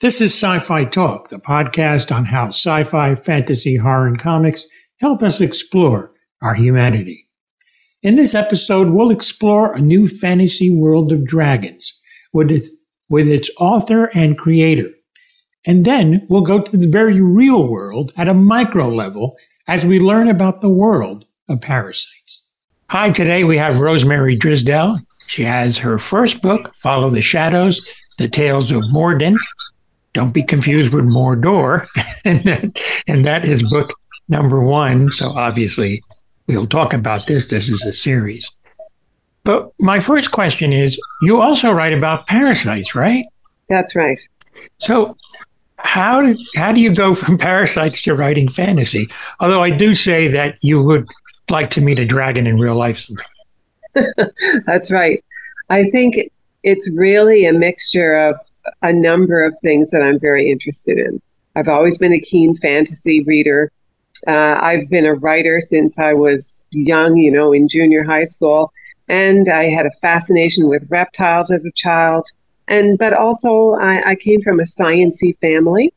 This is Sci-Fi Talk, the podcast on how sci-fi, fantasy, horror, and comics help us explore our humanity. In this episode, we'll explore a new fantasy world of dragons with its author and creator. And then we'll go to the very real world at a micro level as we learn about the world of parasites. Hi, today we have Rosemary Drisdelle. She has her first book, Follow the Shadows, The Tales of Morden. Don't be confused with Mordor. and that is book number one. So obviously we'll talk about this. This is a series. But my first question is, you also write about parasites, right? That's right. So how do you go from parasites to writing fantasy? Although I do say that you would like to meet a dragon in real life sometime. That's right. I think it's really a mixture of a number of things that I'm very interested in. I've always been a keen fantasy reader. I've been a writer since I was young, you know, in junior high school. And I had a fascination with reptiles as a child. But also, I came from a sciencey family.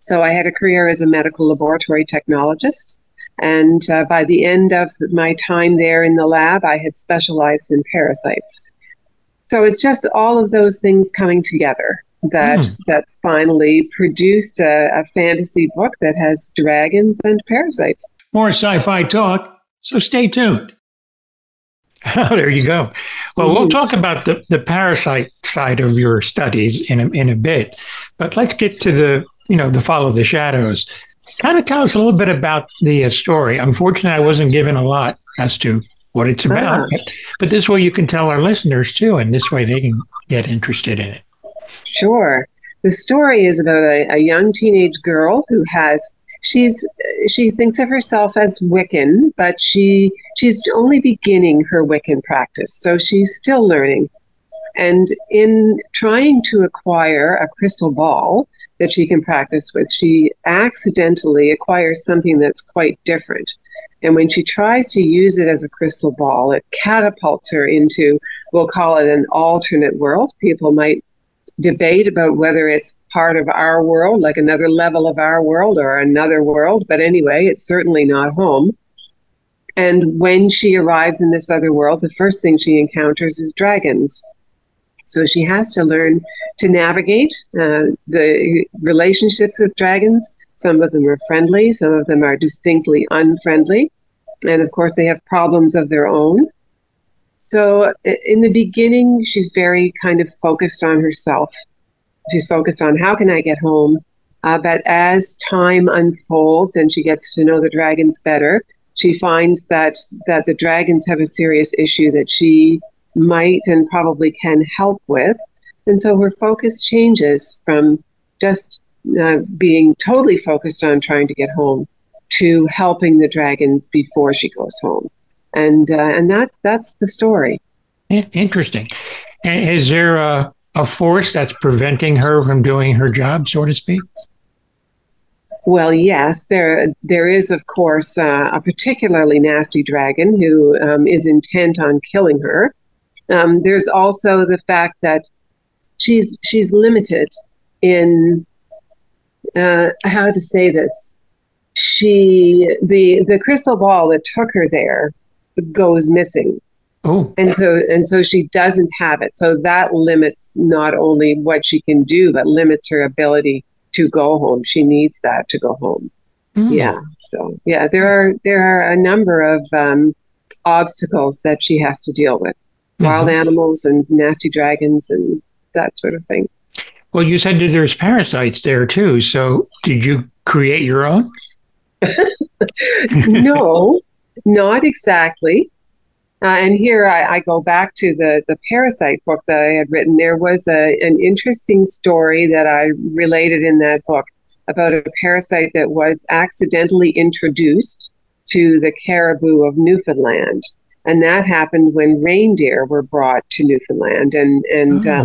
So I had a career as a medical laboratory technologist. And by the end of my time there in the lab, I had specialized in parasites. So it's just all of those things coming together that finally produced a fantasy book that has dragons and parasites. More sci-fi talk, so stay tuned. Oh, there you go. Well, we'll talk about the parasite side of your studies in a bit, but let's get to the Follow the Shadows. Kind of tell us a little bit about the story. Unfortunately, I wasn't given a lot as to what it's about, but this way you can tell our listeners too, and this way they can get interested in it. Sure. The story is about a young teenage girl who she thinks of herself as Wiccan, but she's only beginning her Wiccan practice, so she's still learning. And in trying to acquire a crystal ball that she can practice with, she accidentally acquires something that's quite different. And when she tries to use it as a crystal ball, it catapults her into, we'll call it an alternate world. People might debate about whether it's part of our world, like another level of our world or another world. But anyway, it's certainly not home. And when she arrives in this other world, the first thing she encounters is dragons. So she has to learn to navigate the relationships with dragons. Some of them are friendly. Some of them are distinctly unfriendly. And of course, they have problems of their own. So in the beginning, she's very kind of focused on herself. She's focused on how can I get home? But as time unfolds and she gets to know the dragons better, she finds that the dragons have a serious issue that she might and probably can help with. And so her focus changes from just being totally focused on trying to get home to helping the dragons before she goes home. And that's the story. Interesting. And is there a force that's preventing her from doing her job, so to speak? Well, yes, there is, of course, a particularly nasty dragon who is intent on killing her. There's also the fact that she's limited in how to say this. The crystal ball that took her there goes missing. Oh. And so she doesn't have it. So that limits not only what she can do, but limits her ability to go home. She needs that to go home. Mm. Yeah. So yeah, there are a number of obstacles that she has to deal with. Mm-hmm. Wild animals and nasty dragons and that sort of thing. Well, you said that there's parasites there too. So did you create your own? No, not exactly. And here I go back to the parasite book that I had written. There was an interesting story that I related in that book about a parasite that was accidentally introduced to the caribou of Newfoundland. And that happened when reindeer were brought to Newfoundland and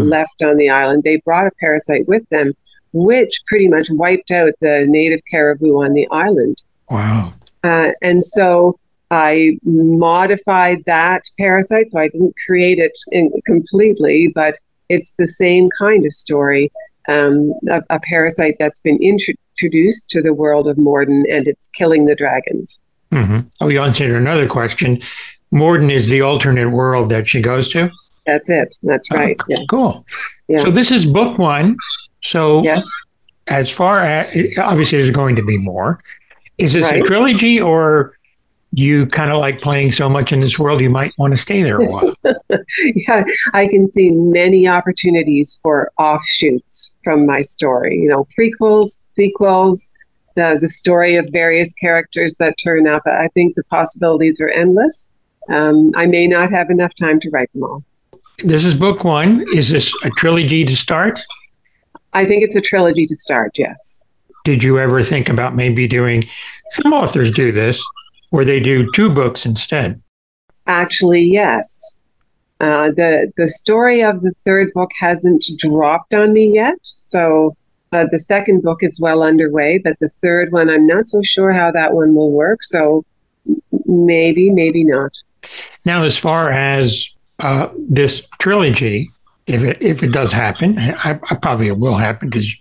left on the island. They brought a parasite with them, which pretty much wiped out the native caribou on the island. Wow. And so I modified that parasite, so I didn't create it completely, but it's the same kind of story. a parasite that's been introduced to the world of Morden, and it's killing the dragons. Mm-hmm. Oh, you answered another question. Morden is the alternate world that she goes to? That's it. That's right. Oh, yes. Cool. Yeah. So this is book one. So yes. As far as, obviously there's going to be more. Is this right? A trilogy, or you kind of like playing so much in this world you might want to stay there a while? Yeah, I can see many opportunities for offshoots from my story. You know, prequels, sequels, the story of various characters that turn up. I think the possibilities are endless. I may not have enough time to write them all. This is book one. Is this a trilogy to start? I think it's a trilogy to start, yes. Did you ever think about maybe doing, some authors do this, where they do two books instead? Actually, yes. The story of the third book hasn't dropped on me yet. So the second book is well underway, but the third one, I'm not so sure how that one will work. So maybe, maybe not. Now, as far as this trilogy, if it does happen, I probably it will happen, because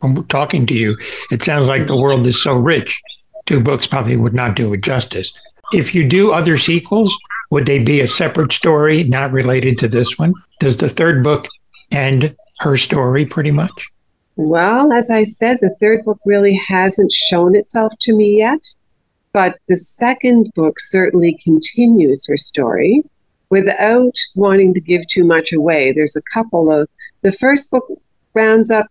when we're talking to you, it sounds like the world is so rich, two books probably would not do it justice. If you do other sequels, would they be a separate story not related to this one? Does the third book end her story pretty much? Well, as I said, the third book really hasn't shown itself to me yet, but the second book certainly continues her story. Without wanting to give too much away, there's a couple of, the first book rounds up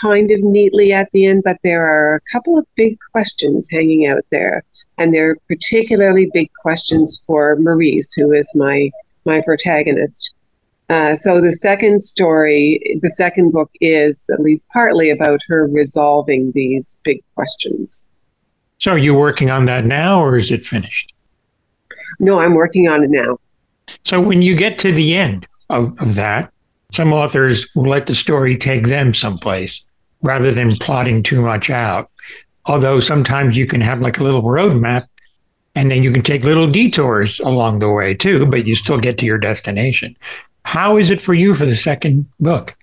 kind of neatly at the end, but there are a couple of big questions hanging out there. And they're particularly big questions for Maurice, who is my protagonist. So the second story, the second book is at least partly about her resolving these big questions. So are you working on that now, or is it finished? No, I'm working on it now. So when you get to the end of that, some authors will let the story take them someplace rather than plotting too much out. Although sometimes you can have like a little roadmap, and then you can take little detours along the way too, but you still get to your destination. How is it for you for the second book?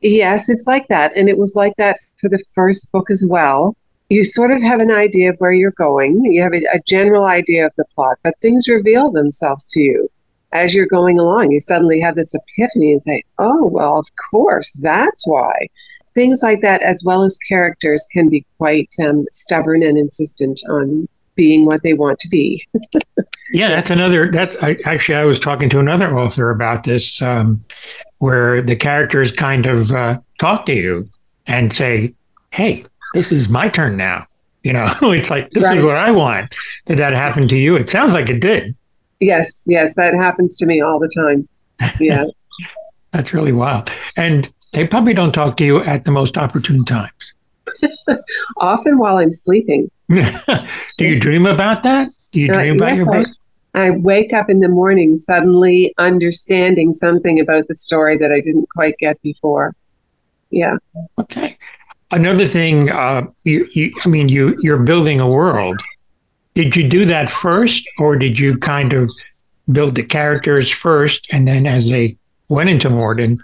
Yes, it's like that. And it was like that for the first book as well. You sort of have an idea of where you're going. You have a general idea of the plot, but things reveal themselves to you. As you're going along, you suddenly have this epiphany and say, oh, well, of course, that's why. Things like that, as well as characters, can be quite stubborn and insistent on being what they want to be. Yeah, that's another, I was talking to another author about this, where the characters kind of talk to you and say, hey, this is my turn now. You know, it's like, this right. is what I want. Did that happen to you? It sounds like it did. Yes, that happens to me all the time. Yeah. That's really wild. And they probably don't talk to you at the most opportune times. Often while I'm sleeping. Do you dream about that? Do you dream about your book? I wake up in the morning suddenly understanding something about the story that I didn't quite get before. Yeah. Okay. Another thing, you're building a world. Did you do that first, or did you kind of build the characters first, and then as they went into Morden,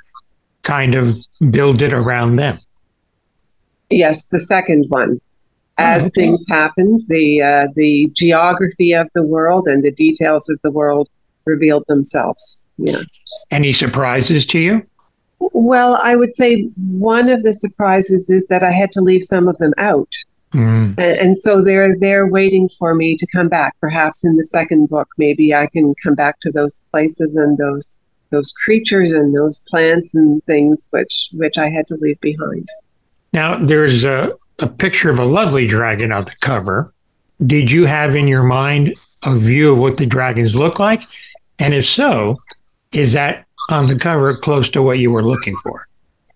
kind of build it around them? Yes, the second one. As things happened, the geography of the world and the details of the world revealed themselves. Yeah. Any surprises to you? Well, I would say one of the surprises is that I had to leave some of them out. Mm. And so they're there waiting for me to come back. Perhaps in the second book, maybe I can come back to those places and those creatures and those plants and things which I had to leave behind. Now, there's a picture of a lovely dragon on the cover. Did you have in your mind a view of what the dragons look like? And if so, is that on the cover close to what you were looking for?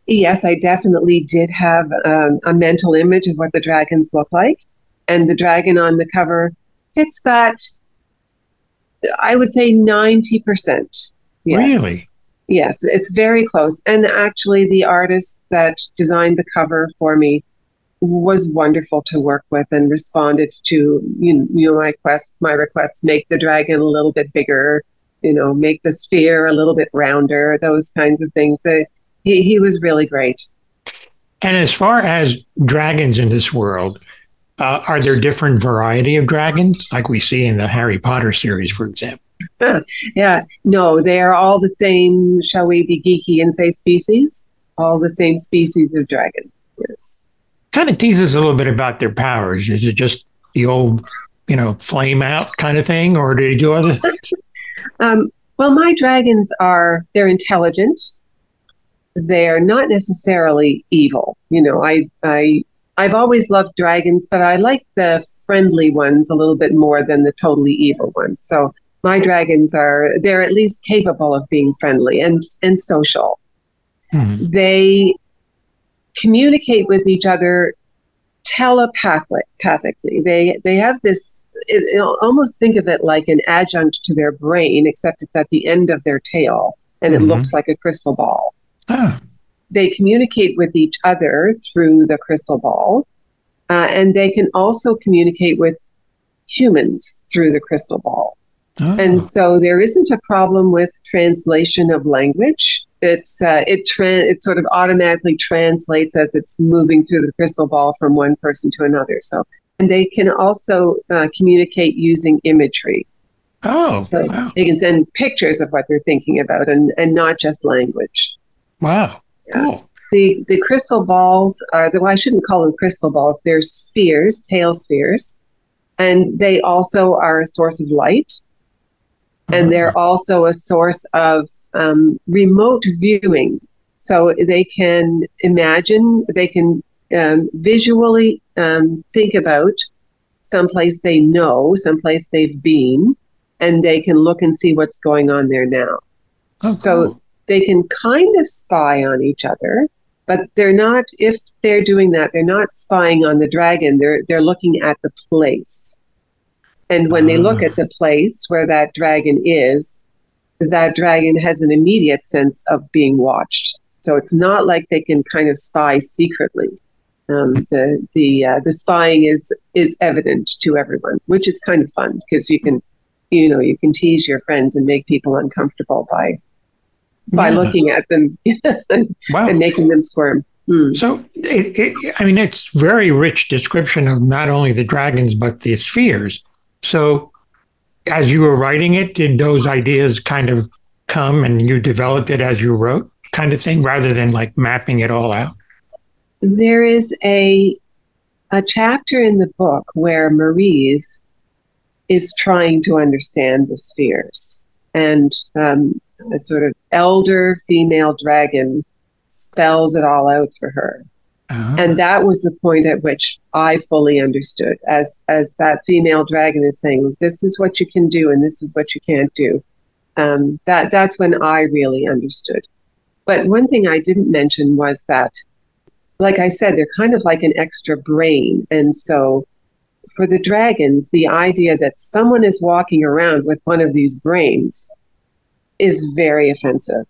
Yes, I definitely did have a mental image of what the dragons look like. And the dragon on the cover fits that, I would say, 90%. Yes. Really? Yes, it's very close. And actually, the artist that designed the cover for me was wonderful to work with and responded to my requests, make the dragon a little bit bigger, make the sphere a little bit rounder, those kinds of things. He was really great. And as far as dragons in this world, are there different variety of dragons like we see in the Harry Potter series, for example? Yeah, no, they are all the same, shall we be geeky and say species? All the same species of dragon. Yes. Kind of teases a little bit about their powers. Is it just the old, flame out kind of thing, or do they do other things? Well, my dragons they're intelligent. They're not necessarily evil. I've always loved dragons, but I like the friendly ones a little bit more than the totally evil ones. So my dragons they're at least capable of being friendly and social. Mm-hmm. They communicate with each other telepathically. They have this, almost think of it like an adjunct to their brain, except it's at the end of their tail, and mm-hmm. It looks like a crystal ball. Oh. They communicate with each other through the crystal ball, and they can also communicate with humans through the crystal ball. Oh. And so there isn't a problem with translation of language. It sort of automatically translates as it's moving through the crystal ball from one person to another. So, and they can also communicate using imagery. Oh, so wow. They can send pictures of what they're thinking about, and not just language. Wow. Yeah. Cool. The crystal balls are I shouldn't call them crystal balls. They're spheres, tail spheres, and they also are a source of light. And they're also a source of remote viewing. So they can imagine, they can visually think about someplace they know, someplace they've been, and they can look and see what's going on there now. Oh, cool. So they can kind of spy on each other, but they're not, if they're doing that, they're not spying on the dragon. They're looking at the place. And when they look at the place where that dragon is, that dragon has an immediate sense of being watched. So it's not like they can kind of spy secretly. The spying is evident to everyone, which is kind of fun because you can tease your friends and make people uncomfortable by looking at them and making them squirm. Mm. So, it's very rich description of not only the dragons, but the spheres. So as you were writing it, did those ideas kind of come and you developed it as you wrote kind of thing, rather than like mapping it all out? There is a chapter in the book where Maurice is trying to understand the spheres, and a sort of elder female dragon spells it all out for her. Uh-huh. And that was the point at which I fully understood, as that female dragon is saying, this is what you can do and this is what you can't do. That's when I really understood. But one thing I didn't mention was that, like I said, they're kind of like an extra brain. And so for the dragons, the idea that someone is walking around with one of these brains is very offensive.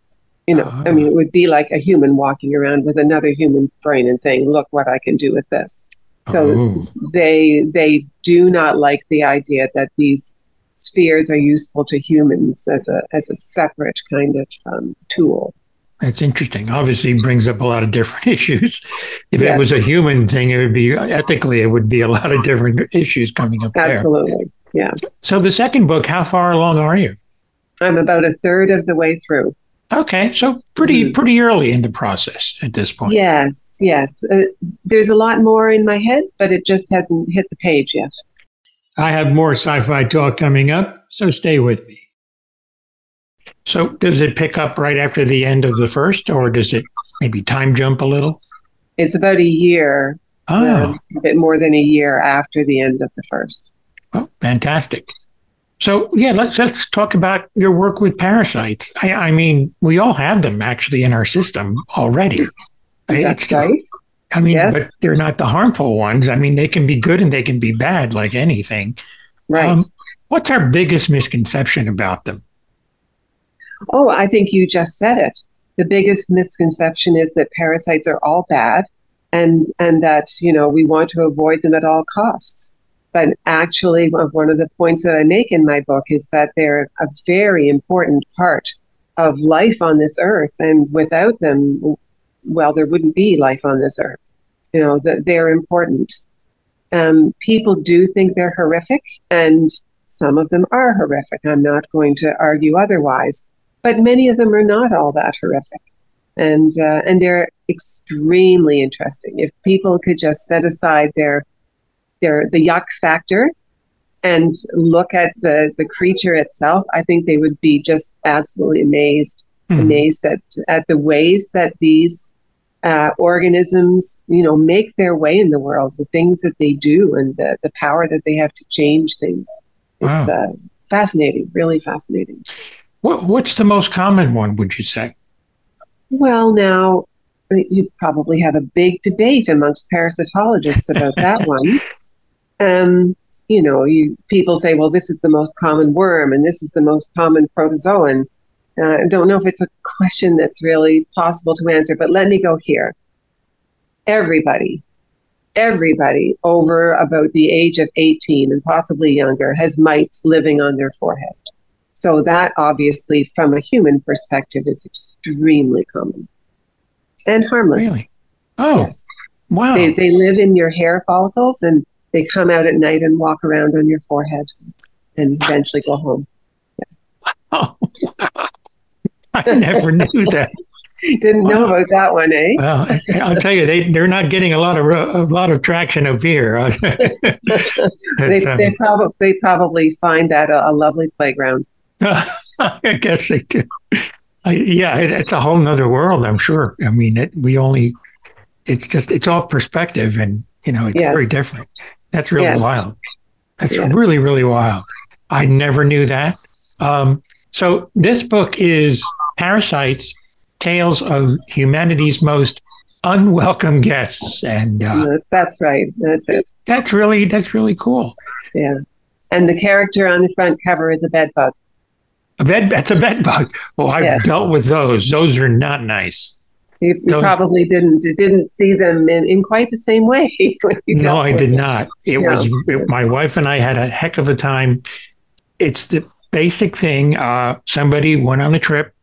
It would be like a human walking around with another human brain and saying, look what I can do with this. So they do not like the idea that these spheres are useful to humans as a separate kind of tool. That's interesting. Obviously brings up a lot of different issues. If it was a human thing, it would be a lot of different issues coming up. Absolutely. There. Yeah. So the second book, how far along are you? I'm about a third of the way through. Okay, so pretty early in the process at this point. Yes. There's a lot more in my head, but it just hasn't hit the page yet. I have more sci-fi talk coming up, so stay with me. So does it pick up right after the end of the first, or does it maybe time jump a little? It's about a year, a bit more than a year after the end of the first. Oh, fantastic. So, let's talk about your work with parasites. I mean, we all have them actually in our system already. That's right. But they're not the harmful ones. They can be good and they can be bad, like anything. Right. What's our biggest misconception about them? Oh, I think you just said it. The biggest misconception is that parasites are all bad and that, we want to avoid them at all costs. But actually, one of the points that I make in my book is that they're a very important part of life on this earth. And without them, well, there wouldn't be life on this earth. You know, that they're important. People do think they're horrific, and some of them are horrific. I'm not going to argue otherwise, but many of them are not all that horrific. And they're extremely interesting. If people could just set aside the yuck factor and look at the creature itself, I think they would be just absolutely amazed, amazed at the ways that these organisms, you know, make their way in the world, the things that they do, and the power that they have to change things. It's fascinating, really fascinating. What's the most common one, would you say? Well, now, you probably have a big debate amongst parasitologists about that one. You know, people say, well, this is the most common worm and this is the most common protozoan. I don't know if it's a question that's really possible to answer, but let me go here. Everybody over about the age of 18 and possibly younger has mites living on their forehead. So that obviously, from a human perspective, is extremely common and harmless. Really? Oh, yes. Wow. They live in your hair follicles, and they come out at night and walk around on your forehead and eventually go home. Yeah. Wow. I never knew that. Didn't know about that one, eh? Well, I'll tell you, they're not getting a lot of traction over here. they probably find that a lovely playground. I guess they do. It's a whole nother world, I'm sure. I mean, it's all perspective, and you know, it's very different. That's really wild. That's really, really wild. I never knew that. So this book is Parasites: Tales of Humanity's Most Unwelcome Guests, and that's right. That's it. That's really cool. Yeah, and the character on the front cover is a bed bug. That's a bed bug. Well, I've dealt with those. Those are not nice. You probably didn't see them in quite the same way. No, I did not. It was my wife and I had a heck of a time. It's the basic thing. Somebody went on a trip.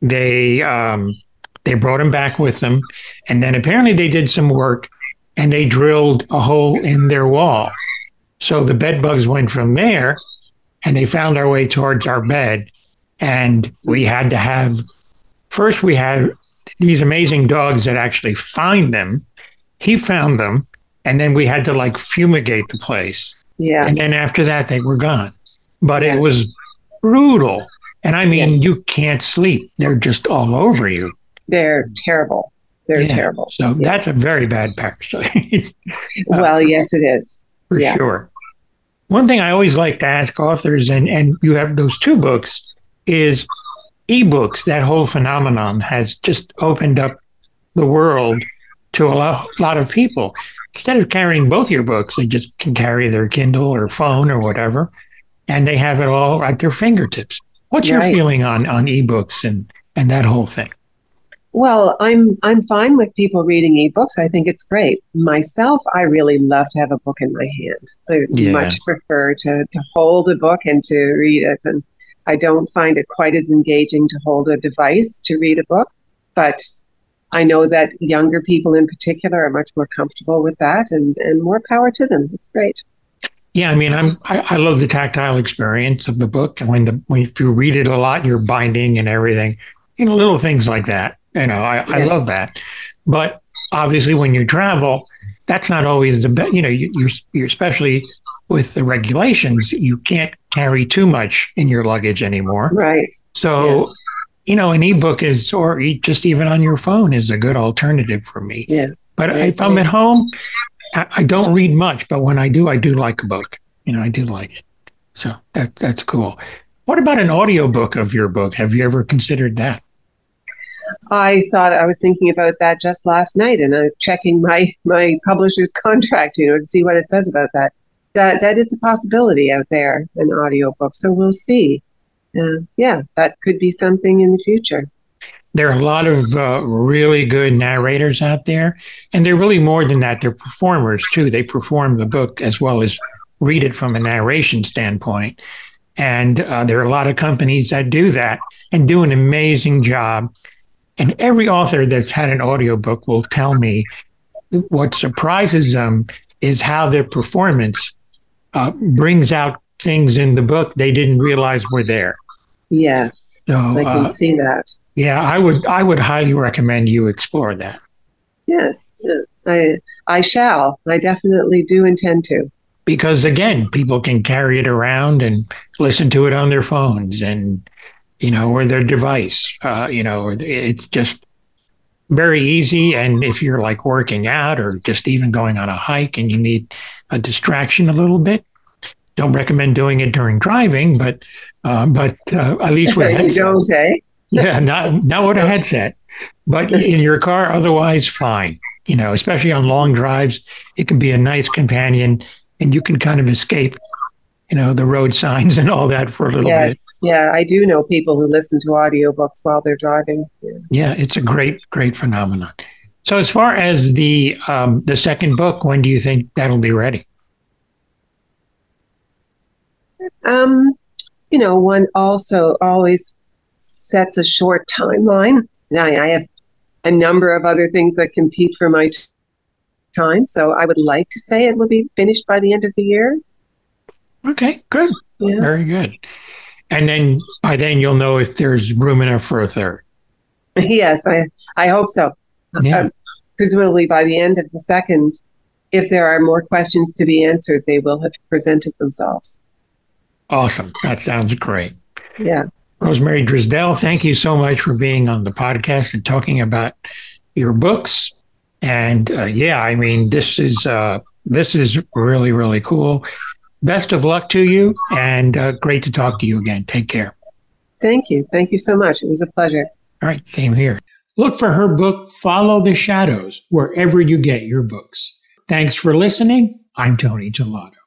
They brought him back with them, and then apparently they did some work, and they drilled a hole in their wall. So the bed bugs went from there, and they found our way towards our bed, and we had to have. First, we had these amazing dogs that actually find them. He found them, and then we had to fumigate the place. Yeah. And then after that, they were gone. But it was brutal. And I mean, you can't sleep. They're just all over you. They're terrible. They're terrible. So that's a very bad parasite. Well, yes, it is. For sure. One thing I always like to ask authors, and you have those two books, is ebooks. That whole phenomenon has just opened up the world to a lot of people. Instead of carrying both your books, they just can carry their Kindle or phone or whatever, and they have it all at their fingertips. What's your feeling on ebooks and that whole thing? Well, I'm fine with people reading ebooks. I think it's great. Myself, I really love to have a book in my hand. I much prefer to hold a book and to read it. And I don't find it quite as engaging to hold a device to read a book. But I know that younger people in particular are much more comfortable with that, and more power to them. It's great. Yeah, I mean, I love the tactile experience of the book. And if you read it a lot, you're binding and everything, you know, little things like that. You know, I love that. But obviously, when you travel, that's not always the best. You know, you're especially with the regulations, you can't carry too much in your luggage anymore. Right. So, you know, an ebook is, or just even on your phone, is a good alternative for me. Yeah. But if I'm at home, I don't read much, but when I do like a book. You know, I do like it. So that's cool. What about an audiobook of your book? Have you ever considered that? I was thinking about that just last night, and I'm checking my publisher's contract, you know, to see what it says about that. That is a possibility out there, an audiobook. So we'll see. That could be something in the future. There are a lot of really good narrators out there, and they're really more than that. They're performers, too. They perform the book as well as read it from a narration standpoint. And there are a lot of companies that do that and do an amazing job. And every author that's had an audiobook will tell me what surprises them is how their performance brings out things in the book they didn't realize were there. Yes, so, I can see that. Yeah, I would highly recommend you explore that. Yes, I shall. I definitely do intend to. Because again, people can carry it around and listen to it on their phones and, you know, or their device. You know, it's just very easy. And if you're like working out or just even going on a hike and you need a distraction a little bit, don't recommend doing it during driving, but at least with a headset. You don't, eh? Yeah, not with a headset, but in your car, otherwise fine. You know, especially on long drives, it can be a nice companion. And you can kind of escape, you know, the road signs and all that for a little bit. Yes, yeah, I do know people who listen to audiobooks while they're driving. Yeah, it's a great phenomenon. So as far as the second book, when do you think that'll be ready? You know, one also always sets a short timeline. I have a number of other things that compete for my time. So I would like to say it will be finished by the end of the year. Okay, good. Yeah. Very good. And then by then you'll know if there's room enough for a third. Yes, I hope so. Yeah. Presumably by the end of the second, if there are more questions to be answered, they will have presented themselves. Awesome. That sounds great. Yeah. Rosemary Drisdelle, thank you so much for being on the podcast and talking about your books. And yeah, I mean, this is really, really cool. Best of luck to you, and great to talk to you again. Take care. Thank you. Thank you so much. It was a pleasure. All right. Same here. Look for her book, Follow the Shadows, wherever you get your books. Thanks for listening. I'm Tony Gelato.